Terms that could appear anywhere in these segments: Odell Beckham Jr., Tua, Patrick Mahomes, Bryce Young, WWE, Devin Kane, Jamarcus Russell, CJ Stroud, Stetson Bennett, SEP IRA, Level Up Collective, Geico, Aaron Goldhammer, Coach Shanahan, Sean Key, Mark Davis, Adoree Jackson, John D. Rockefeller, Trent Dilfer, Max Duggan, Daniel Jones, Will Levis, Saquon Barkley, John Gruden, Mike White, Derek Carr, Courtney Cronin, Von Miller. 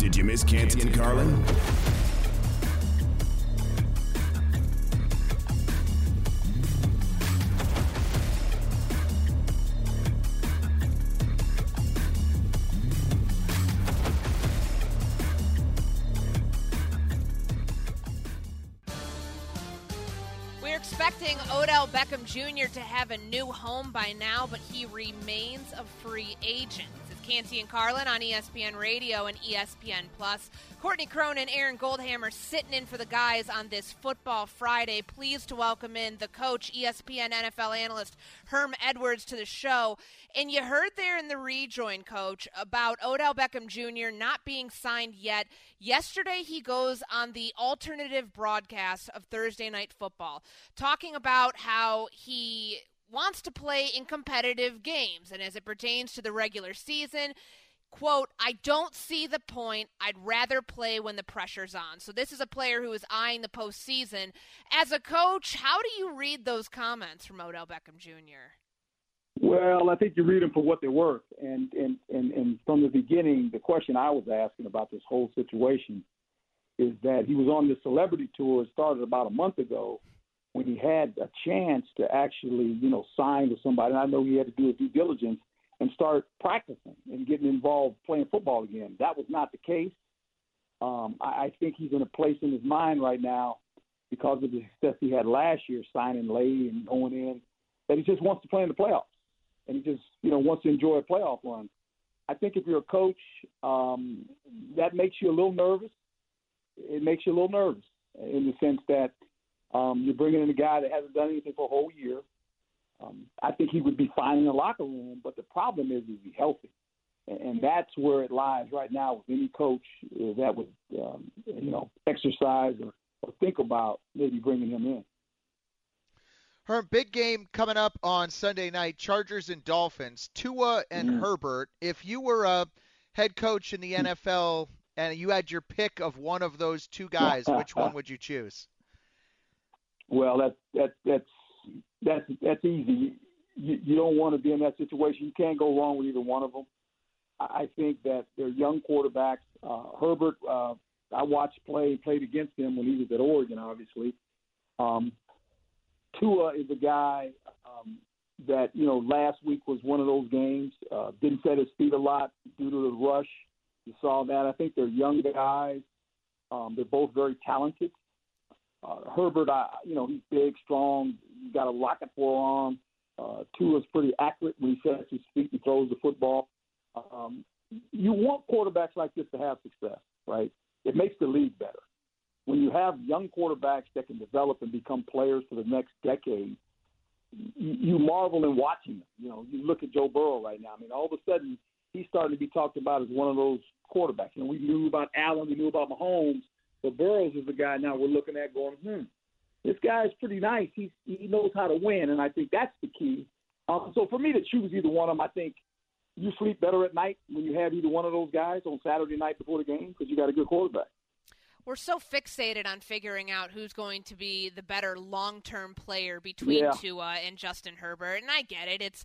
Did you miss Canty and Carlin? We're expecting Odell Beckham Jr. to have a new home by now, but he remains a free agent. Canty and Carlin on ESPN Radio and ESPN Plus. Courtney Crone and Aaron Goldhammer sitting in for the guys on this Football Friday. Pleased to welcome in the coach, ESPN NFL analyst Herm Edwards, to the show. And you heard there in the rejoin, Coach, about Odell Beckham Jr. not being signed yet. Yesterday he goes on the alternative broadcast of Thursday Night Football, talking about how he wants to play in competitive games, and as it pertains to the regular season, quote, I don't see the point. I'd rather play when the pressure's on. So this is a player who is eyeing the postseason. As a coach, how do you read those comments from Odell Beckham Jr.? Well, I think you read them for what they're worth. And from the beginning, the question I was asking about this whole situation is that he was on this celebrity tour. It started about a month ago, when he had a chance to actually, sign with somebody. And I know he had to do his due diligence and start practicing and getting involved playing football again. That was not the case. I think he's in a place in his mind right now because of the success he had last year, signing late and going in, that he just wants to play in the playoffs. And he just, wants to enjoy a playoff run. I think if you're a coach, that makes you a little nervous. It makes you a little nervous in the sense that you're bringing in a guy that hasn't done anything for a whole year. I think he would be fine in the locker room, but the problem is he's healthy. And that's where it lies right now with any coach that would, exercise or think about maybe bringing him in. Herm, big game coming up on Sunday night, Chargers and Dolphins, Tua and Herbert. If you were a head coach in the NFL and you had your pick of one of those two guys, which one would you choose? Well, that's easy. You don't want to be in that situation. You can't go wrong with either one of them. I think that they're young quarterbacks. Herbert, I watched played against him when he was at Oregon, obviously. Tua is a guy that, last week was one of those games. Didn't set his feet a lot due to the rush. You saw that. I think they're young guys. They're both very talented. Herbert, he's big, strong. He's got a rocket forearm. Tua's pretty accurate when he sets his feet and throws the football. You want quarterbacks like this to have success, right? It makes the league better. When you have young quarterbacks that can develop and become players for the next decade, you marvel in watching them. You look at Joe Burrow right now. I mean, all of a sudden, he's starting to be talked about as one of those quarterbacks. We knew about Allen. We knew about Mahomes. But Burrows is the guy now we're looking at going, this guy is pretty nice. He knows how to win, and I think that's the key. So for me to choose either one of them, I think you sleep better at night when you have either one of those guys on Saturday night before the game because you got a good quarterback. We're so fixated on figuring out who's going to be the better long-term player between Tua and Justin Herbert. And I get it. It's,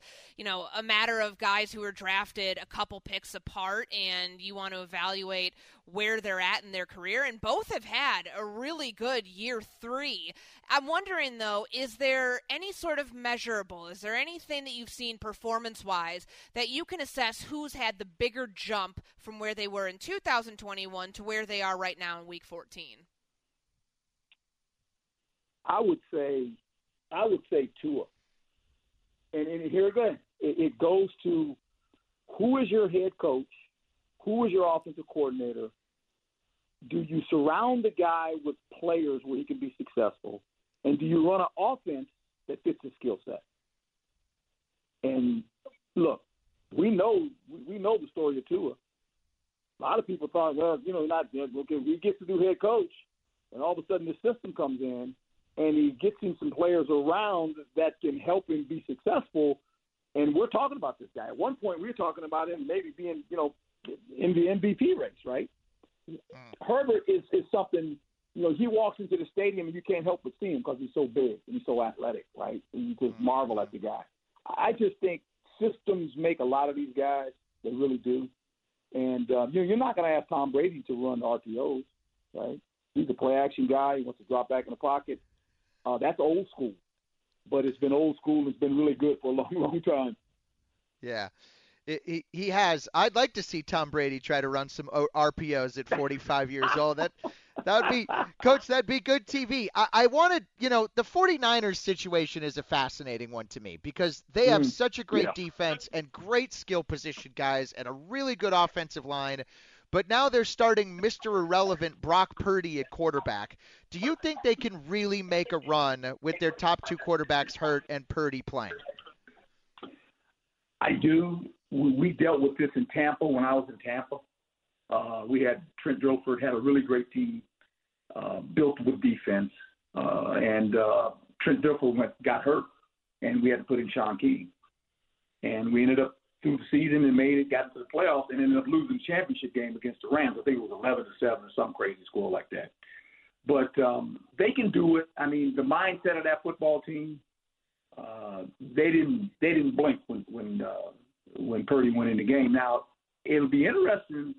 a matter of guys who are drafted a couple picks apart, and you want to evaluate where they're at in their career. And both have had a really good year three. I'm wondering, though, is there any sort of measurable? Is there anything that you've seen performance-wise that you can assess who's had the bigger jump from where they were in 2021 to where they are right now in week 14? I would say Tua. And here again, it goes to who is your head coach, who is your offensive coordinator. Do you surround the guy with players where he can be successful, and do you run an offense that fits his skill set? And look, we know the story of Tua. A lot of people thought, he gets to do head coach, and all of a sudden the system comes in, and he gets him some players around that can help him be successful. And we're talking about this guy. At one point, we were talking about him maybe being, in the MVP race, right? Herbert is something, he walks into the stadium and you can't help but see him because he's so big and he's so athletic, right? And you just marvel at the guy. I just think systems make a lot of these guys. They really do. And you're not going to ask Tom Brady to run RPOs, right? He's a play-action guy. He wants to drop back in the pocket. That's old school. But it's been old school. It's been really good for a long, long time. Yeah. He has. I'd like to see Tom Brady try to run some RPOs at 45 years old. That would be, Coach, that'd be good TV. I wanted, the 49ers situation is a fascinating one to me because they have such a great defense and great skill position guys and a really good offensive line. But now they're starting Mr. Irrelevant Brock Purdy at quarterback. Do you think they can really make a run with their top two quarterbacks hurt and Purdy playing? I do. We dealt with this in Tampa when I was in Tampa. We had Trent Dilfer had a really great team built with defense, and Trent Dilfer got hurt, and we had to put in Sean Key. And we ended up through the season and got to the playoffs, and ended up losing the championship game against the Rams. I think it was 11-7 or some crazy score like that. But they can do it. I mean, the mindset of that football team, they didn't blink when Purdy went in the game. Now it'll be interesting.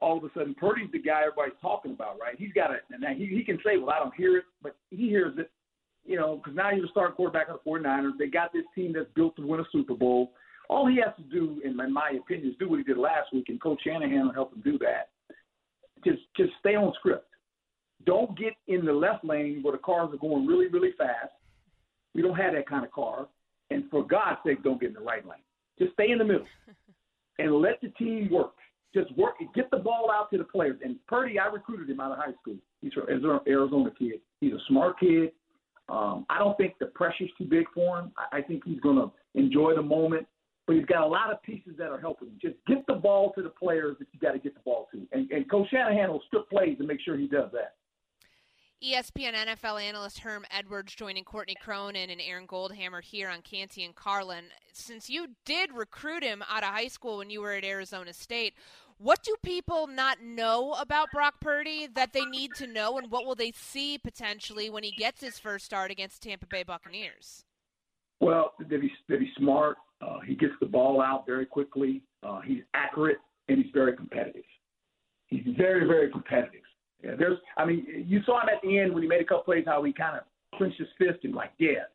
All of a sudden, Purdy's the guy everybody's talking about, right? He's got it, and now he can say, "Well, I don't hear it," but he hears it, because now he's a starting quarterback of the 49ers. They got this team that's built to win a Super Bowl. All he has to do, in my opinion, is do what he did last week, and Coach Shanahan will help him do that. Just stay on script. Don't get in the left lane where the cars are going really, really fast. We don't have that kind of car, and for God's sake, don't get in the right lane. Just stay in the middle and let the team work. Just work and get the ball out to the players. And Purdy, I recruited him out of high school. He's an Arizona kid. He's a smart kid. I don't think the pressure's too big for him. I think he's going to enjoy the moment. But he's got a lot of pieces that are helping him. Just get the ball to the players that you got to get the ball to. And Coach Shanahan will strip plays and make sure he does that. ESPN NFL analyst Herm Edwards joining Courtney Cronin and Aaron Goldhammer here on Canty and Carlin. Since you did recruit him out of high school when you were at Arizona State, what do people not know about Brock Purdy that they need to know, and what will they see potentially when he gets his first start against Tampa Bay Buccaneers? Well, that he's smart. He gets the ball out very quickly. He's accurate, and he's very competitive. He's very, very competitive. Yeah, you saw him at the end when he made a couple plays, how he kind of clenched his fist and like, yeah.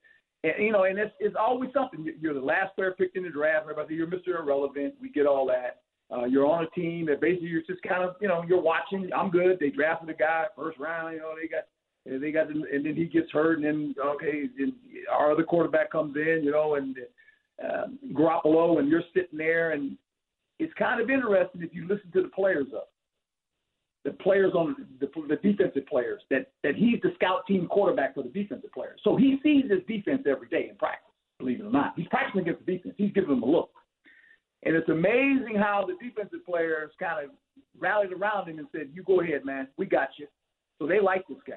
And, and it's always something. You're the last player picked in the draft. Everybody, you're Mr. Irrelevant. We get all that. You're on a team that basically you're just kind of, you're watching. I'm good. They drafted a guy first round. They got, and then he gets hurt. And then, okay, then our other quarterback comes in, and Garoppolo, and you're sitting there. And it's kind of interesting if you listen to the players up. The players on the defensive players, that he's the scout team quarterback for the defensive players. So he sees his defense every day in practice, believe it or not. He's practicing against the defense. He's giving them a look. And it's amazing how the defensive players kind of rallied around him and said, you go ahead, man. We got you. So they like this guy.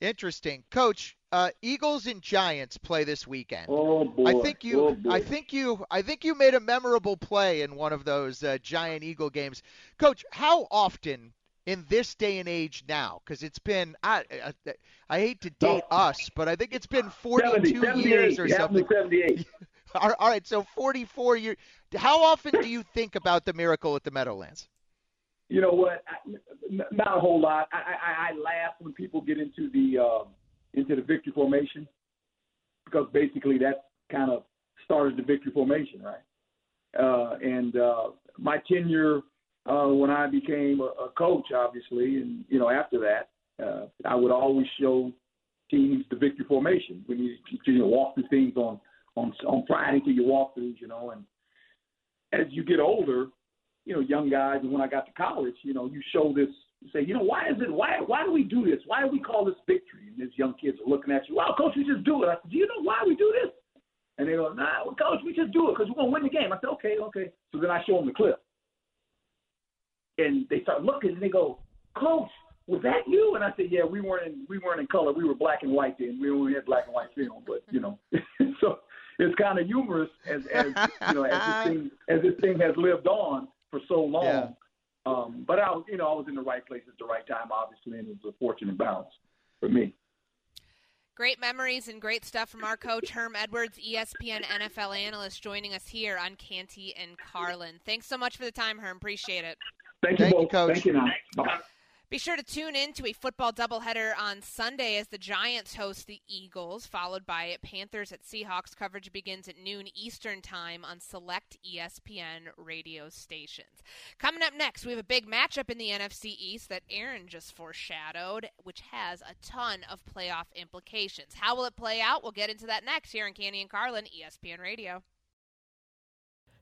Interesting. Coach, Eagles and Giants play this weekend. Oh boy. I think you made a memorable play in one of those Giant Eagle games. Coach, how often in this day and age now, cuz it's been I hate to date us, but I think it's been 42 years or something. 78. All right, so 44 years. How often do you think about the miracle at the Meadowlands? You know what? Not a whole lot. I laugh when people get into the victory formation, because basically that kind of started the victory formation, right? And my tenure when I became a coach, obviously, and after that, I would always show teams the victory formation. We need to walk through things on Friday through your walkthroughs, and as you get older. Young guys, and when I got to college, you show this, you say, why is it, why do we do this? Why do we call this victory? And these young kids are looking at you, wow, coach, we just do it. I said, do you know why we do this? And they go, nah, well, coach, we just do it because we're going to win the game. I said, okay. So then I show them the clip. And they start looking, and they go, coach, was that you? And I said, yeah, we weren't in color. We were black and white then. We only had black and white film, but, So it's kind of humorous as this thing has lived on for so long. Yeah. But I was in the right place at the right time, obviously, and it was a fortunate balance for me. Great memories and great stuff from our coach, Herm Edwards, ESPN NFL analyst, joining us here on Canty and Carlin. Thanks so much for the time, Herm. Appreciate it. Thank you, Coach. Thank you, man. Bye. Be sure to tune in to a football doubleheader on Sunday as the Giants host the Eagles, followed by Panthers at Seahawks. Coverage begins at noon Eastern time on select ESPN radio stations. Coming up next, we have a big matchup in the NFC East that Aaron just foreshadowed, which has a ton of playoff implications. How will it play out? We'll get into that next here on Canty and Carlin, ESPN Radio.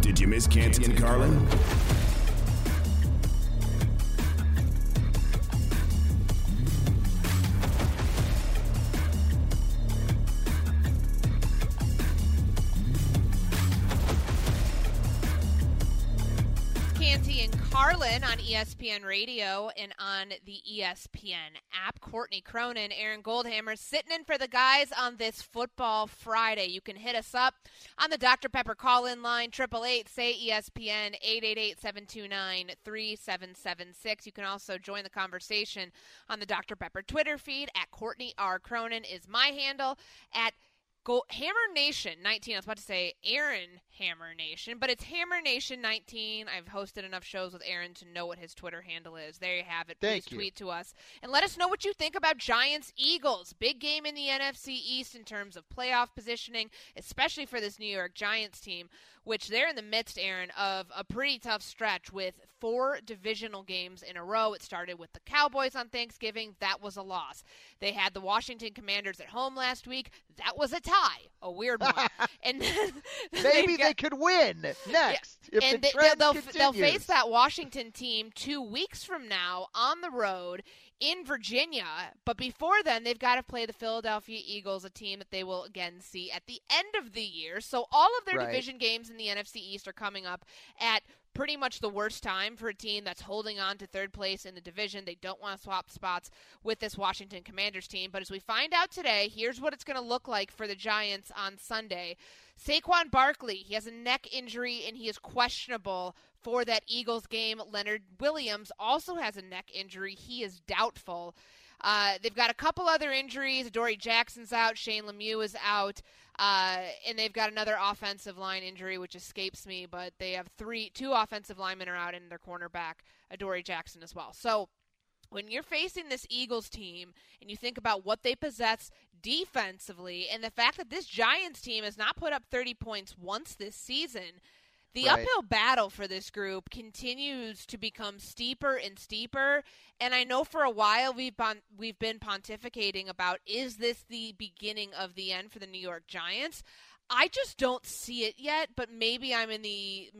Did you miss Canty and Carlin? Canty and Carlin on ESPN Radio and on the ESPN app. Courtney Cronin, Aaron Goldhammer sitting in for the guys on this Football Friday. You can hit us up on the Dr. Pepper call-in line, 888-SAY-ESPN, 888-729-3776. You can also join the conversation on the Dr. Pepper Twitter feed. At Courtney R. Cronin is my handle. At Hammer Nation 19. I was about to say Aaron Hammer Nation, but it's Hammer Nation 19. I've hosted enough shows with Aaron to know what his Twitter handle is. There you have it. Please tweet to us and let us know what you think about Giants-Eagles. Big game in the NFC East in terms of playoff positioning, especially for this New York Giants team, which they're in the midst, Aaron, of a pretty tough stretch with 4 divisional games in a row. It started with the Cowboys on Thanksgiving. That was a loss. They had the Washington Commanders at home last week. That was a tie. A weird one. And maybe they could win next. Yeah. If and they'll face that Washington team 2 weeks from now on the road in Virginia. But before then, they've got to play the Philadelphia Eagles, a team that they will again see at the end of the year. So all of their division games in the NFC East are coming up at pretty much the worst time for a team that's holding on to third place in the division. They don't want to swap spots with this Washington Commanders team. But as we find out today, here's what it's going to look like for the Giants on Sunday. Saquon Barkley, he has a neck injury and he is questionable for that Eagles game. Leonard Williams also has a neck injury. He is doubtful. They've got a couple other injuries. Adoree Jackson's out. Shane Lemieux is out. And they've got another offensive line injury, which escapes me. But they have two offensive linemen are out, and their cornerback, Adoree Jackson, as well. So when you're facing this Eagles team and you think about what they possess defensively and the fact that this Giants team has not put up 30 points once this season, the uphill battle for this group continues to become steeper and steeper, and I know for a while we've been pontificating about, is this the beginning of the end for the New York Giants? I just don't see it yet, but maybe I'm in the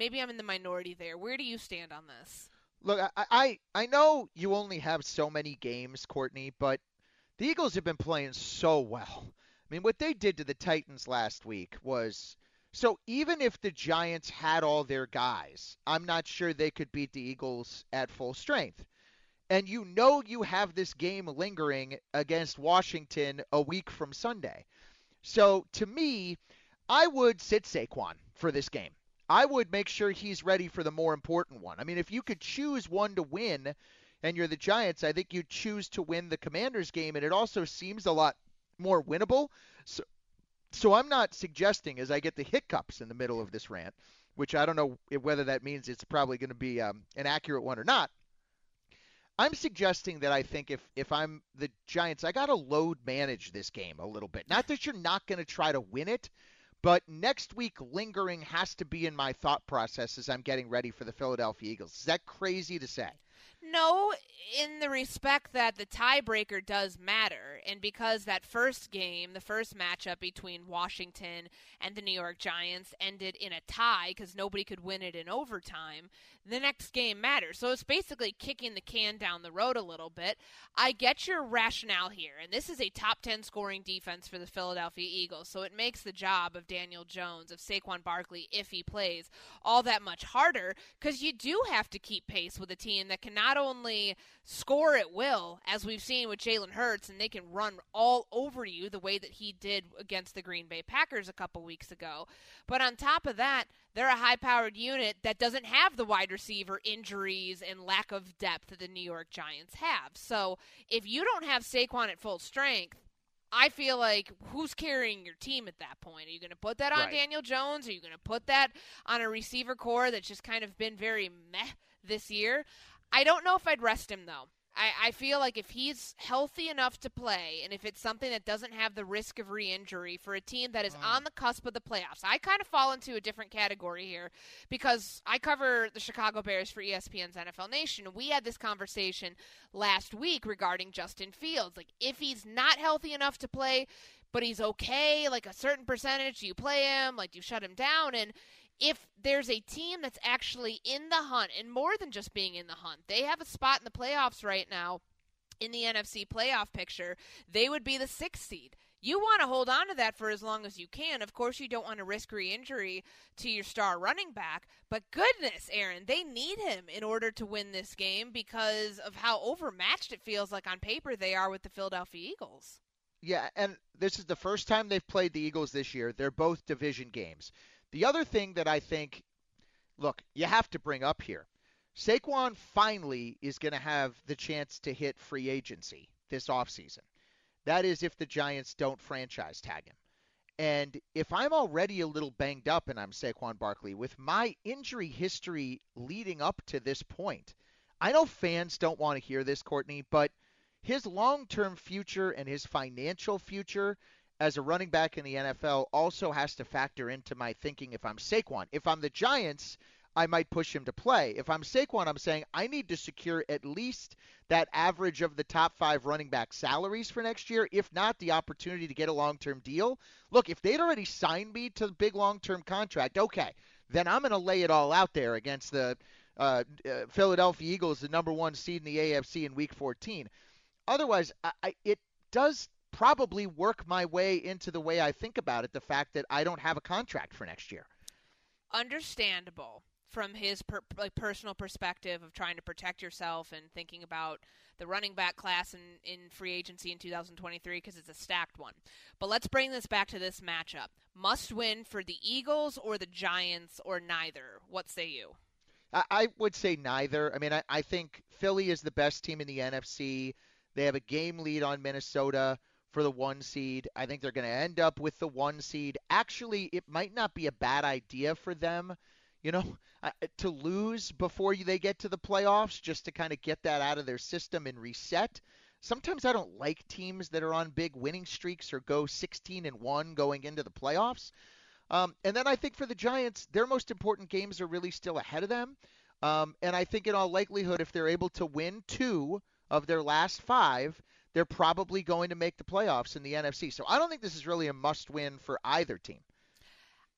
minority there. Where do you stand on this? Look, I know you only have so many games, Courtney, but the Eagles have been playing so well. I mean, what they did to the Titans last week was. So even if the Giants had all their guys, I'm not sure they could beat the Eagles at full strength. And you know you have this game lingering against Washington a week from Sunday. So to me, I would sit Saquon for this game. I would make sure he's ready for the more important one. I mean, if you could choose one to win and you're the Giants, I think you'd choose to win the Commanders game. And it also seems a lot more winnable. So I'm not suggesting, as I get the hiccups in the middle of this rant, which I don't know whether that means it's probably going to be an accurate one or not, I'm suggesting that I think if I'm the Giants, I got to load manage this game a little bit. Not that you're not going to try to win it, but next week lingering has to be in my thought process as I'm getting ready for the Philadelphia Eagles. Is that crazy to say? No, in the respect that the tiebreaker does matter. And because that first game, the first matchup between Washington and the New York Giants ended in a tie because nobody could win it in overtime, the next game matters. So it's basically kicking the can down the road a little bit. I get your rationale here. And this is a top 10 scoring defense for the Philadelphia Eagles. So it makes the job of Daniel Jones, of Saquon Barkley, if he plays, all that much harder because you do have to keep pace with a team that can not only score at will, as we've seen with Jalen Hurts, and they can run all over you the way that he did against the Green Bay Packers a couple weeks ago. But on top of that, they're a high-powered unit that doesn't have the wide receiver injuries and lack of depth that the New York Giants have. So if you don't have Saquon at full strength, I feel like who's carrying your team at that point? Are you going to put that on Daniel Jones? Are you going to put that on a receiver core that's just kind of been very meh this year? I don't know if I'd rest him, though. I feel like if he's healthy enough to play and if it's something that doesn't have the risk of re-injury for a team that is on the cusp of the playoffs. I kind of fall into a different category here because I cover the Chicago Bears for ESPN's NFL Nation. We had this conversation last week regarding Justin Fields. Like, if he's not healthy enough to play, but he's okay, like a certain percentage, do you play him? Like, do you shut him down? And if there's a team that's actually in the hunt, and more than just being in the hunt, they have a spot in the playoffs right now in the NFC playoff picture, they would be the 6th seed. You want to hold on to that for as long as you can. Of course, you don't want to risk re-injury to your star running back. But goodness, Aaron, they need him in order to win this game because of how overmatched it feels like on paper they are with the Philadelphia Eagles. Yeah, and this is the first time they've played the Eagles this year. They're both division games. The other thing that I think, look, you have to bring up here, Saquon finally is going to have the chance to hit free agency this offseason. That is if the Giants don't franchise tag him. And if I'm already a little banged up and I'm Saquon Barkley, with my injury history leading up to this point, I know fans don't want to hear this, Courtney, but his long-term future and his financial future as a running back in the NFL also has to factor into my thinking if I'm Saquon. If I'm the Giants, I might push him to play. If I'm Saquon, I'm saying I need to secure at least that average of the top 5 running back salaries for next year, if not the opportunity to get a long-term deal. Look, if they'd already signed me to the big long-term contract, okay, then I'm going to lay it all out there against the Philadelphia Eagles, the number 1 seed in the AFC in Week 14. Otherwise, it does probably work my way into the way I think about it, the fact that I don't have a contract for next year. Understandable from his personal perspective of trying to protect yourself and thinking about the running back class in free agency in 2023 because it's a stacked one. But let's bring this back to this matchup. Must win for the Eagles or the Giants or neither? What say you? I would say neither. I mean, I think Philly is the best team in the NFC. They have a game lead on Minnesota for the 1 seed. I think they're going to end up with the 1 seed. Actually, it might not be a bad idea for them, you know, to lose before they get to the playoffs just to kind of get that out of their system and reset. Sometimes I don't like teams that are on big winning streaks or go 16-1 going into the playoffs. And then I think for the Giants, their most important games are really still ahead of them. And I think in all likelihood, if they're able to win 2 of their last 5, they're probably going to make the playoffs in the NFC. So I don't think this is really a must-win for either team.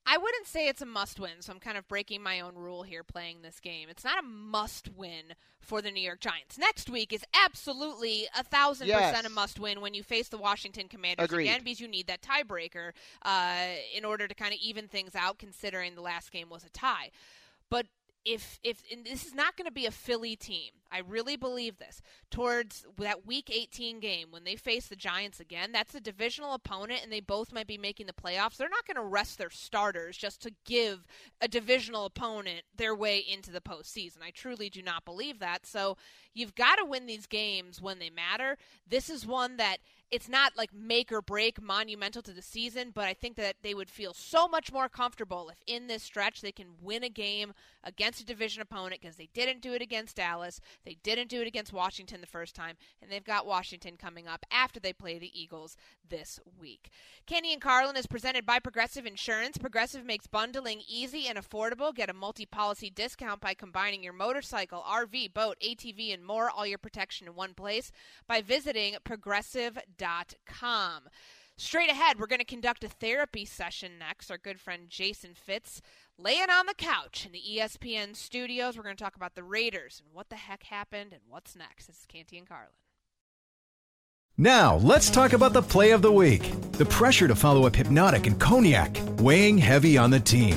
I wouldn't say it's a must-win, so I'm kind of breaking my own rule here playing this game. It's not a must-win for the New York Giants. Next week is absolutely 1,000% a must-win when you face the Washington Commanders again because you need that tiebreaker in order to kind of even things out considering the last game was a tie. But If and this is not going to be a Philly team, I really believe this, towards that Week 18 game when they face the Giants again, that's a divisional opponent and they both might be making the playoffs. They're not going to rest their starters just to give a divisional opponent their way into the postseason. I truly do not believe that. So you've got to win these games when they matter. This is one that it's not like make or break monumental to the season, but I think that they would feel so much more comfortable if in this stretch they can win a game against a division opponent, because they didn't do it against Dallas. They didn't do it against Washington the first time, and they've got Washington coming up after they play the Eagles this week. Kenny and Carlin is presented by Progressive Insurance. Progressive makes bundling easy and affordable. Get a multi-policy discount by combining your motorcycle, RV, boat, ATV, and more, all your protection in one place, by visiting progressive.com. Straight ahead, we're going to conduct a therapy session next. Our good friend Jason Fitz laying on the couch in the ESPN studios. We're going to talk about the Raiders and what the heck happened and what's next. This is Canty and Carlin. Now, let's talk about the play of the week. The pressure to follow up Hypnotic and Cognac, weighing heavy on the team.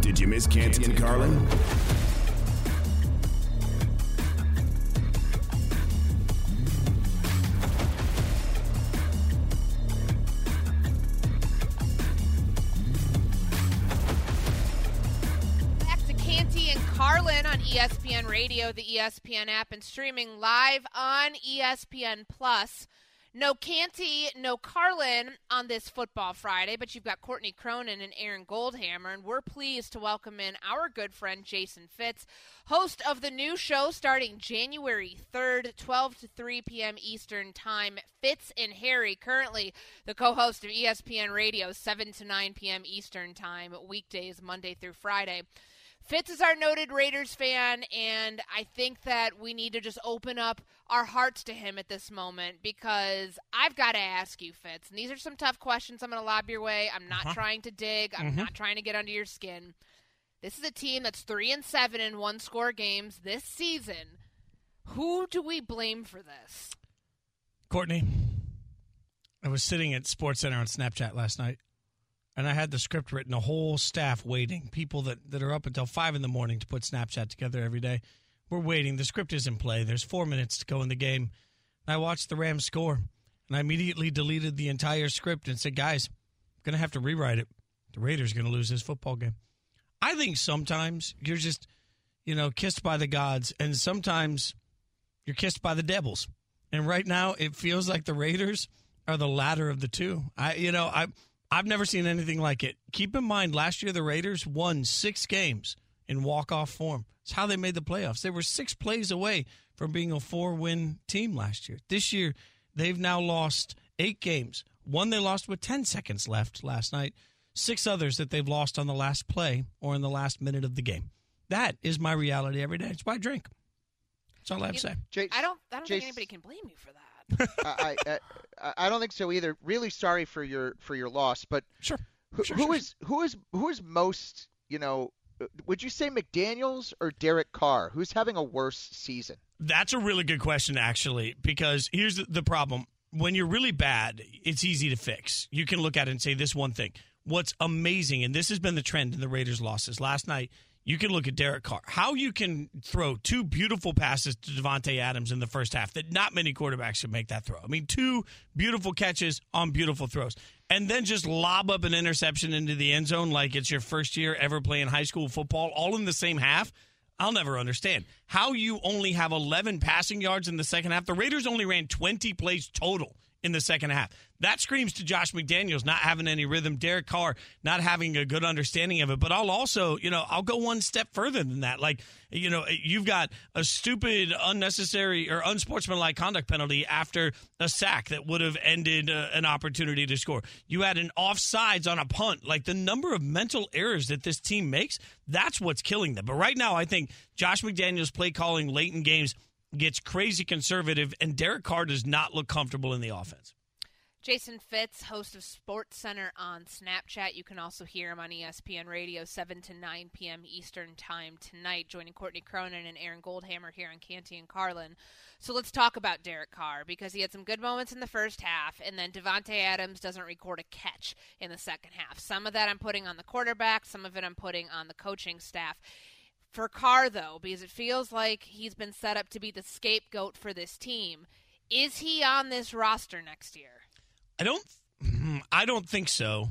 Did you miss Canty and Carlin? Back to Canty and Carlin on ESPN Radio, the ESPN app, and streaming live on ESPN Plus. No Canty, no Carlin on this Football Friday, but you've got Courtney Cronin and Aaron Goldhammer, and we're pleased to welcome in our good friend Jason Fitz, host of the new show starting January 3rd, 12 to 3 p.m. Eastern Time. Fitz and Harry, currently the co-host of ESPN Radio, 7 to 9 p.m. Eastern Time, weekdays Monday through Friday. Fitz is our noted Raiders fan, and I think that we need to just open up our hearts to him at this moment, because I've got to ask you, Fitz, and these are some tough questions I'm going to lob your way. I'm not trying to dig. I'm not trying to get under your skin. This is a team that's 3-7 in one-score games this season. Who do we blame for this? Courtney, I was sitting at SportsCenter on Snapchat last night, and I had the script written, a whole staff waiting, people that are up until 5 in the morning to put Snapchat together every day. We're waiting. The script is in play. There's 4 minutes to go in the game. And I watched the Rams score, and I immediately deleted the entire script and said, guys, I'm going to have to rewrite it. The Raiders are going to lose this football game. I think sometimes you're just, kissed by the gods, and sometimes you're kissed by the devils. And right now it feels like the Raiders are the latter of the two. I've never seen anything like it. Keep in mind, last year the Raiders won 6 games in walk-off form. It's how they made the playoffs. They were 6 plays away from being a 4-win team last year. This year, they've now lost 8 games. One they lost with 10 seconds left last night. 6 others that they've lost on the last play or in the last minute of the game. That is my reality every day. It's why I drink. That's all I have to say. I don't think anybody can blame you for that. I don't think so either. Really sorry for your loss, but sure. Who is most, would you say McDaniels or Derek Carr? Who's having a worse season? That's a really good question, actually, because here's the problem. When you're really bad, it's easy to fix. You can look at it and say this one thing. What's amazing, and this has been the trend in the Raiders' losses last night, you can look at Derek Carr. How you can throw 2 beautiful passes to Devante Adams in the first half that not many quarterbacks could make that throw. 2 beautiful catches on beautiful throws. And then just lob up an interception into the end zone like it's your first year ever playing high school football, all in the same half. I'll never understand how you only have 11 passing yards in the second half. The Raiders only ran 20 plays total in the second half. That screams to Josh McDaniels not having any rhythm, Derek Carr not having a good understanding of it. But I'll also, I'll go one step further than that. Like, you've got a stupid, unnecessary or unsportsmanlike conduct penalty after a sack that would have ended an opportunity to score. You had an offsides on a punt. Like, the number of mental errors that this team makes, that's what's killing them. But right now, I think Josh McDaniels' play calling late in games gets crazy conservative, and Derek Carr does not look comfortable in the offense. Jason Fitz, host of Sports Center on Snapchat. You can also hear him on ESPN Radio 7 to 9 p.m. Eastern Time tonight, joining Courtney Cronin and Aaron Goldhammer here on Canty and Carlin. So let's talk about Derek Carr, because he had some good moments in the first half, and then Devante Adams doesn't record a catch in the second half. Some of that I'm putting on the quarterback, some of it I'm putting on the coaching staff. For Carr, though, because it feels like he's been set up to be the scapegoat for this team, is he on this roster next year? I don't think so,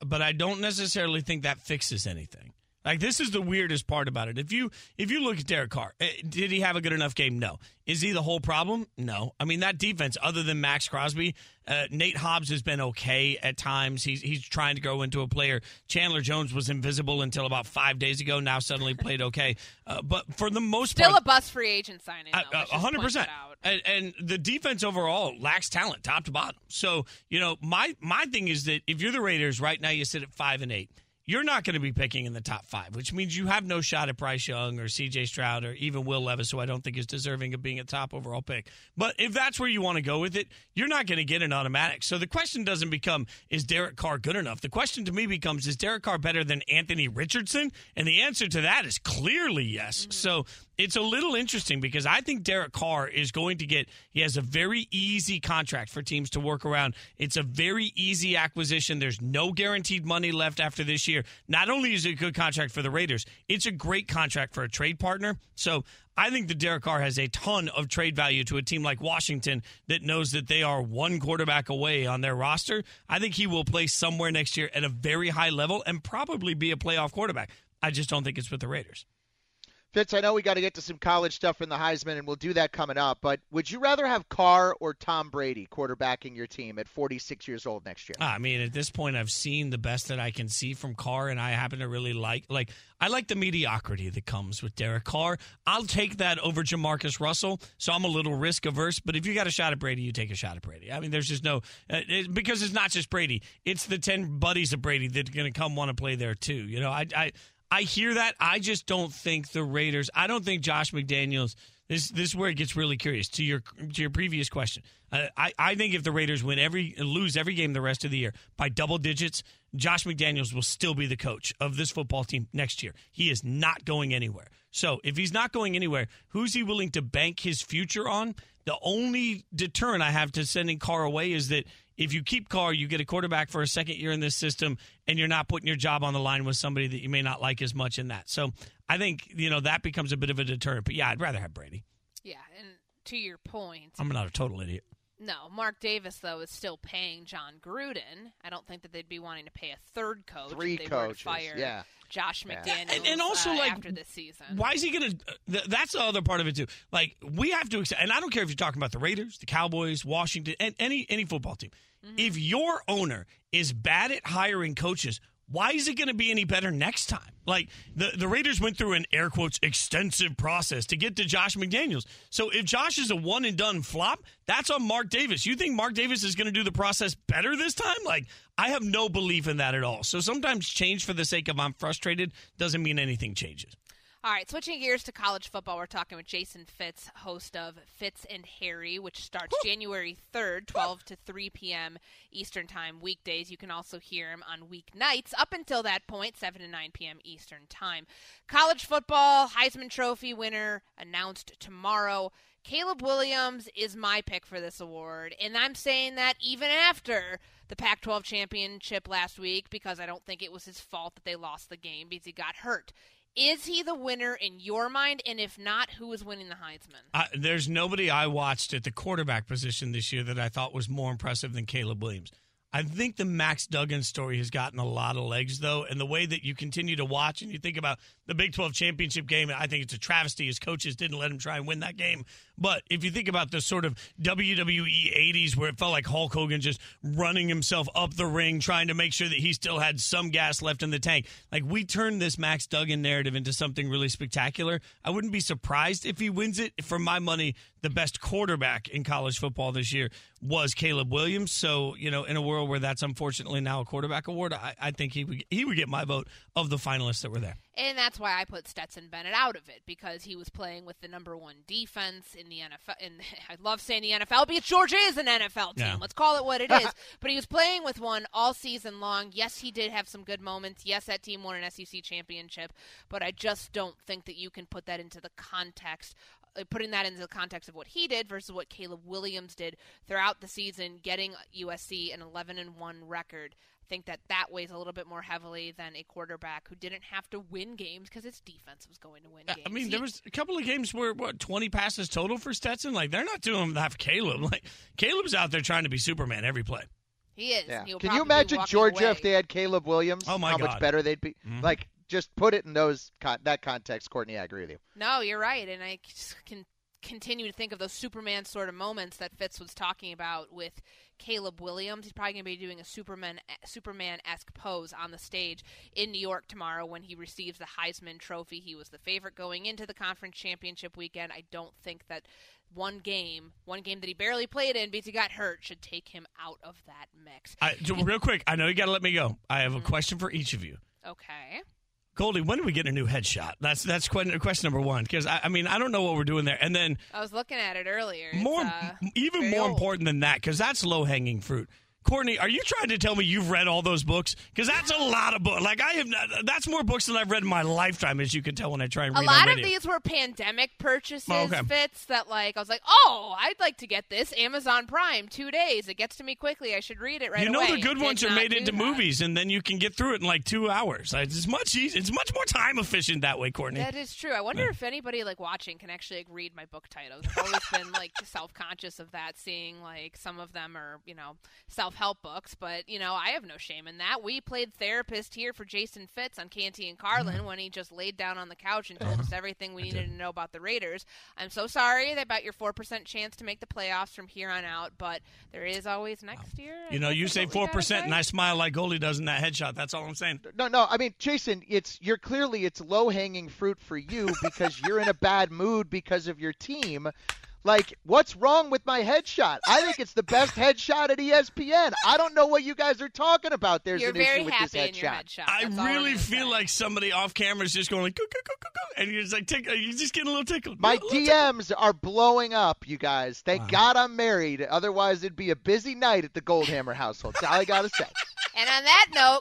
but I don't necessarily think that fixes anything. Like, this is the weirdest part about it. If you look at Derek Carr, did he have a good enough game? No. Is he the whole problem? No. I mean, that defense, other than Max Crosby, Nate Hobbs has been okay at times. He's trying to grow into a player. Chandler Jones was invisible until about 5 days ago. Now suddenly played okay. But for the most part, still a bust free agent signing. 100%. And the defense overall lacks talent, top to bottom. So, my thing is that if you're the Raiders right now, you sit at 5-8. You're not going to be picking in the top five, which means you have no shot at Bryce Young or CJ Stroud or even Will Levis, who I don't think is deserving of being a top overall pick. But if that's where you want to go with it, you're not going to get an automatic. So the question doesn't become, is Derek Carr good enough? The question to me becomes, is Derek Carr better than Anthony Richardson? And the answer to that is clearly yes. Mm-hmm. So it's a little interesting, because I think Derek Carr is going to get, he has a very easy contract for teams to work around. It's a very easy acquisition. There's no guaranteed money left after this year. Not only is it a good contract for the Raiders, it's a great contract for a trade partner. So I think that Derek Carr has a ton of trade value to a team like Washington that knows that they are one quarterback away on their roster. I think he will play somewhere next year at a very high level and probably be a playoff quarterback. I just don't think it's with the Raiders. Fitz, I know we got to get to some college stuff in the Heisman, and we'll do that coming up, but would you rather have Carr or Tom Brady quarterbacking your team at 46 years old next year? I mean, at this point, I've seen the best that I can see from Carr, and I happen to really like I like the mediocrity that comes with Derek Carr. I'll take that over Jamarcus Russell, so I'm a little risk-averse, but if you got a shot at Brady, you take a shot at Brady. I mean, there's just no because it's not just Brady. It's the 10 buddies of Brady that are going to come want to play there, too. I hear that. I just don't think the Raiders, I don't think Josh McDaniels, this is where it gets really curious to your previous question. I think if the Raiders lose every game the rest of the year by double digits, Josh McDaniels will still be the coach of this football team next year. He is not going anywhere. So if he's not going anywhere, who's he willing to bank his future on? The only deterrent I have to sending Carr away is that if you keep Carr, you get a quarterback for a second year in this system, and you're not putting your job on the line with somebody that you may not like as much in that. So I think, that becomes a bit of a deterrent. But, I'd rather have Brady. Yeah, and to your point, I'm not a total idiot. No, Mark Davis, though, is still paying John Gruden. I don't think that they'd be wanting to pay a third coach. Three coaches, were to fire Josh McDaniels and also, after this season. Why is he going to – that's the other part of it, too. Like, we have to – and I don't care if you're talking about the Raiders, the Cowboys, Washington, and any football team. Mm-hmm. If your owner is bad at hiring coaches – why is it going to be any better next time? Like, the Raiders went through an, air quotes, extensive process to get to Josh McDaniels. So if Josh is a one-and-done flop, that's on Mark Davis. You think Mark Davis is going to do the process better this time? Like, I have no belief in that at all. So sometimes change for the sake of I'm frustrated doesn't mean anything changes. All right, switching gears to college football, we're talking with Jason Fitz, host of Fitz and Harry, which starts January 3rd, 12 to 3 p.m. Eastern Time weekdays. You can also hear him on weeknights up until that point, 7 to 9 p.m. Eastern Time. College football, Heisman Trophy winner announced tomorrow. Caleb Williams is my pick for this award, and I'm saying that even after the Pac-12 championship last week, because I don't think it was his fault that they lost the game because he got hurt. Is he the winner in your mind? And if not, who is winning the Heisman? There's nobody I watched at the quarterback position this year that I thought was more impressive than Caleb Williams. I think the Max Duggan story has gotten a lot of legs, though, and the way that you continue to watch and you think about the Big 12 championship game, I think it's a travesty his coaches didn't let him try and win that game. But if you think about the sort of WWE 80s where it felt like Hulk Hogan just running himself up the ring, trying to make sure that he still had some gas left in the tank, like we turned this Max Duggan narrative into something really spectacular. I wouldn't be surprised if he wins it. For my money, the best quarterback in college football this year was Caleb Williams. So, you know, in a world where that's unfortunately now a quarterback award, I think he would get my vote of the finalists that were there. And that's why I put Stetson Bennett out of it, because he was playing with the number one defense in the NFL. And I love saying the NFL, but it Georgia is an NFL team. Yeah. Let's call it what it is. But he was playing with one all season long. Yes, he did have some good moments. Yes, that team won an SEC championship. But I just don't think that you can put that into the context of what he did versus what Caleb Williams did throughout the season, getting USC an 11-1 record. I think that weighs a little bit more heavily than a quarterback who didn't have to win games because his defense was going to win games. I mean, there was a couple of games where, 20 passes total for Stetson? Like, they're not doing that for Caleb. Like, Caleb's out there trying to be Superman every play. He is. Yeah. Can you imagine Georgia if they had Caleb Williams? Oh, my God. How much better they'd be. Mm-hmm. Like, just put it in that context, Courtney. I agree with you. No, you're right, and I can continue to think of those Superman sort of moments that Fitz was talking about with Caleb Williams. He's probably going to be doing a Superman-esque pose on the stage in New York tomorrow when he receives the Heisman Trophy. He was the favorite going into the conference championship weekend. I don't think that one game that he barely played in because he got hurt should take him out of that mix. Real quick, I know you got to let me go. I have a question for each of you. Okay. Goldie, when do we get a new headshot? That's question number one, because, I mean, I don't know what we're doing there. And then I was looking at it earlier. Even more important than that, because that's low-hanging fruit. Courtney, are you trying to tell me you've read all those books? Because that's a lot of books. Like, that's more books than I've read in my lifetime, as you can tell when I try and read them. A lot of these were pandemic purchases, Fits, that, like, I was like, oh, I'd like to get this. Amazon Prime, 2 days. It gets to me quickly. I should read it right away. The good ones are made into movies, and then you can get through it in, like, 2 hours. It's much easier. It's much more time-efficient that way, Courtney. That is true. I wonder if anybody, like, watching can actually, like, read my book titles. I've always been, like, self-conscious of that, seeing, like, some of them are, you know, self-help books, but, you know, I have no shame in that. We played therapist here for Jason Fitz on Canty and Carlin when he just laid down on the couch and told us everything we needed to know about the Raiders. I'm so sorry about your 4% chance to make the playoffs from here on out, but there is always next year. You know, you say 4% and I smile like Goldie does in that headshot. That's all I'm saying. No. I mean, Jason, it's low-hanging fruit for you because you're in a bad mood because of your team. Like, what's wrong with my headshot? I think it's the best headshot at ESPN. I don't know what you guys are talking about. You're an issue with this headshot. I really feel like somebody off camera is just going like, go, go, go, go, go. And you're just like, you're just getting a little tickled. My DMs are blowing up, you guys. Thank God I'm married. Otherwise, it'd be a busy night at the Goldhammer household. That's all I got to say. And on that note,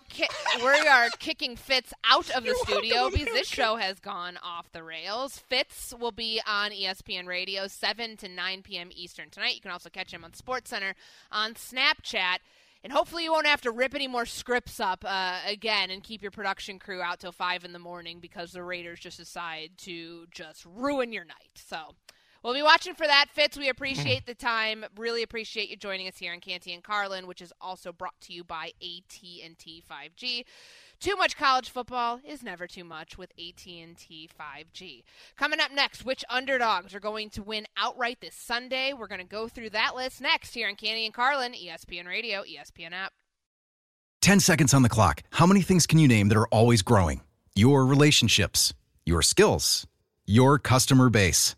we are kicking Fitz out of the studio because this show has gone off the rails. Fitz will be on ESPN Radio 7 to 9 p.m. Eastern tonight. You can also catch him on SportsCenter on Snapchat. And hopefully you won't have to rip any more scripts up again and keep your production crew out till 5 in the morning because the Raiders just decide to just ruin your night. So we'll be watching for that, Fitz. We appreciate the time. Really appreciate you joining us here on Canty and Carlin, which is also brought to you by AT&T 5G. Too much college football is never too much with AT&T 5G. Coming up next, which underdogs are going to win outright this Sunday? We're going to go through that list next here on Canty and Carlin, ESPN Radio, ESPN app. 10 seconds on the clock. How many things can you name that are always growing? Your relationships, your skills, your customer base.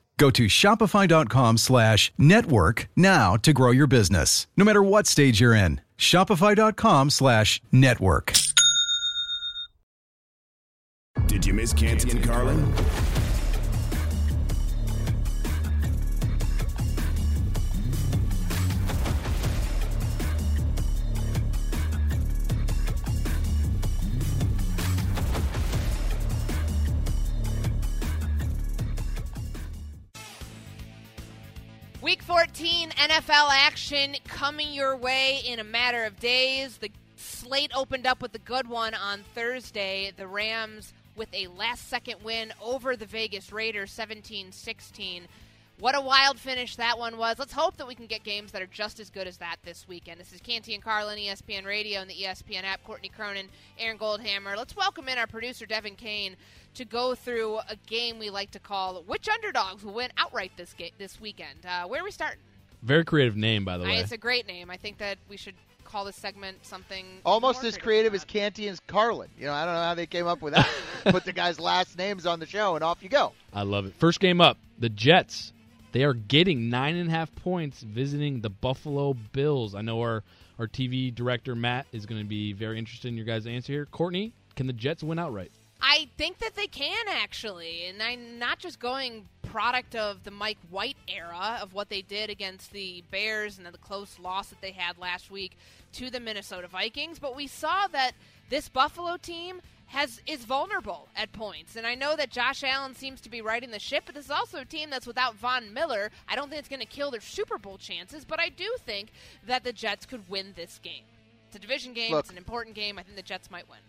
Go to shopify.com/network now to grow your business, no matter what stage you're in. Shopify.com/network. Did you miss Canty and Carlin? Week 14 NFL action coming your way in a matter of days. The slate opened up with a good one on Thursday. The Rams with a last-second win over the Vegas Raiders, 17-16. What a wild finish that one was. Let's hope that we can get games that are just as good as that this weekend. This is Canty and Carlin, ESPN Radio and the ESPN app. Courtney Cronin, Aaron Goldhammer. Let's welcome in our producer, Devin Kane, to go through a game we like to call Which Underdogs Will Win Outright this weekend. Where are we starting? Very creative name, by the way. It's a great name. I think that we should call this segment something almost as creative as Canty and Carlin. You know, I don't know how they came up with that. Put the guys' last names on the show, and off you go. I love it. First game up, the Jets. They are getting 9.5 points visiting the Buffalo Bills. I know our TV director, Matt, is going to be very interested in your guys' answer here. Courtney, can the Jets win outright? I think that they can, actually. And I'm not just going product of the Mike White era of what they did against the Bears and the close loss that they had last week to the Minnesota Vikings. But we saw that this Buffalo team is vulnerable at points. And I know that Josh Allen seems to be riding the ship, but this is also a team that's without Von Miller. I don't think it's going to kill their Super Bowl chances, but I do think that the Jets could win this game. It's a division game. Look, it's an important game. I think the Jets might win.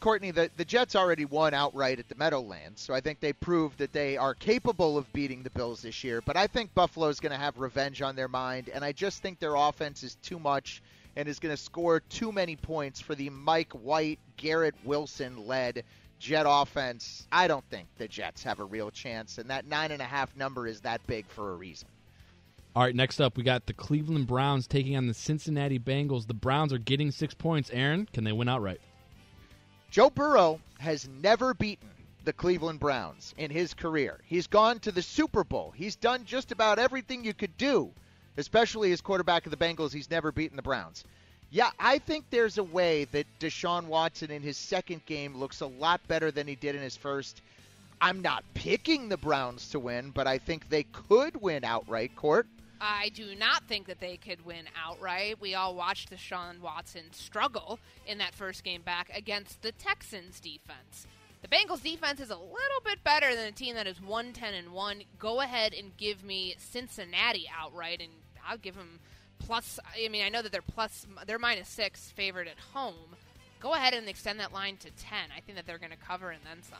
Courtney, the Jets already won outright at the Meadowlands, so I think they proved that they are capable of beating the Bills this year. But I think Buffalo's going to have revenge on their mind, and I just think their offense is too much and is going to score too many points for the Mike White, Garrett Wilson-led Jet offense. I don't think the Jets have a real chance, and that 9.5 number is that big for a reason. All right, next up, we got the Cleveland Browns taking on the Cincinnati Bengals. The Browns are getting 6 points. Aaron, can they win outright? Joe Burrow has never beaten the Cleveland Browns in his career. He's gone to the Super Bowl. He's done just about everything you could do, especially as quarterback of the Bengals. He's never beaten the Browns. Yeah, I think there's a way that Deshaun Watson in his second game looks a lot better than he did in his first. I'm not picking the Browns to win, but I think they could win outright, Court. I do not think that they could win outright. We all watched Deshaun Watson struggle in that first game back against the Texans defense. The Bengals defense is a little bit better than a team that is 1-10-1. Go ahead and give me Cincinnati outright, and I'll give them plus. I mean, I know that they're -6 favorite at home. Go ahead and extend that line to 10. I think that they're going to cover and then some.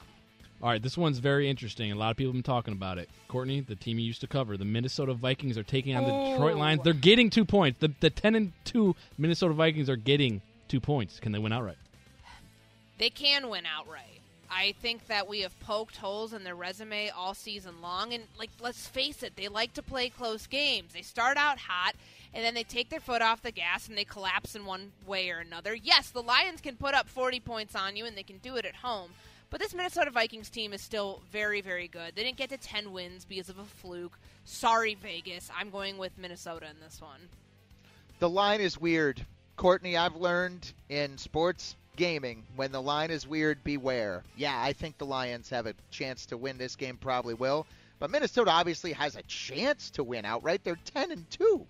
All right, this one's very interesting. A lot of people have been talking about it. Courtney, the team you used to cover, the Minnesota Vikings are taking on the Detroit Lions. They're getting 2 points. The 10-2 Minnesota Vikings are getting 2 points. Can they win outright? They can win outright. I think that we have poked holes in their resume all season long. And, let's face it, they like to play close games. They start out hot, and then they take their foot off the gas, and they collapse in one way or another. Yes, the Lions can put up 40 points on you, and they can do it at home. But this Minnesota Vikings team is still very, very good. They didn't get to 10 wins because of a fluke. Sorry, Vegas. I'm going with Minnesota in this one. The line is weird. Courtney, I've learned in sports gaming, when the line is weird, beware. Yeah, I think the Lions have a chance to win this game, probably will. But Minnesota obviously has a chance to win outright. They're 10-2.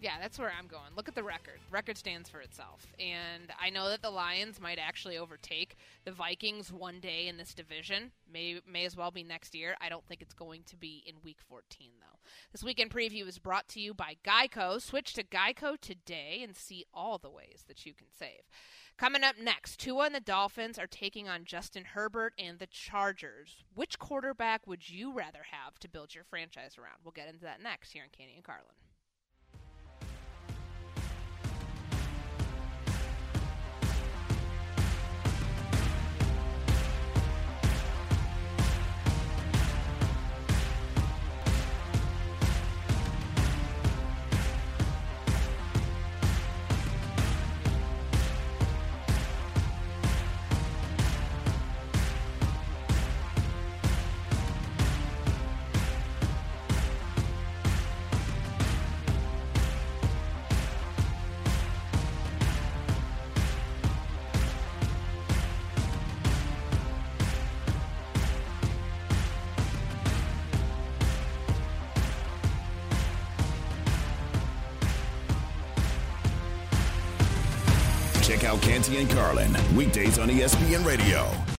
Yeah, that's where I'm going. Look at the record. Record stands for itself. And I know that the Lions might actually overtake the Vikings one day in this division. May as well be next year. I don't think it's going to be in Week 14, though. This weekend preview is brought to you by Geico. Switch to Geico today and see all the ways that you can save. Coming up next, Tua and the Dolphins are taking on Justin Herbert and the Chargers. Which quarterback would you rather have to build your franchise around? We'll get into that next here on Canty and Carlin. Check out Canty and Carlin, weekdays on ESPN Radio.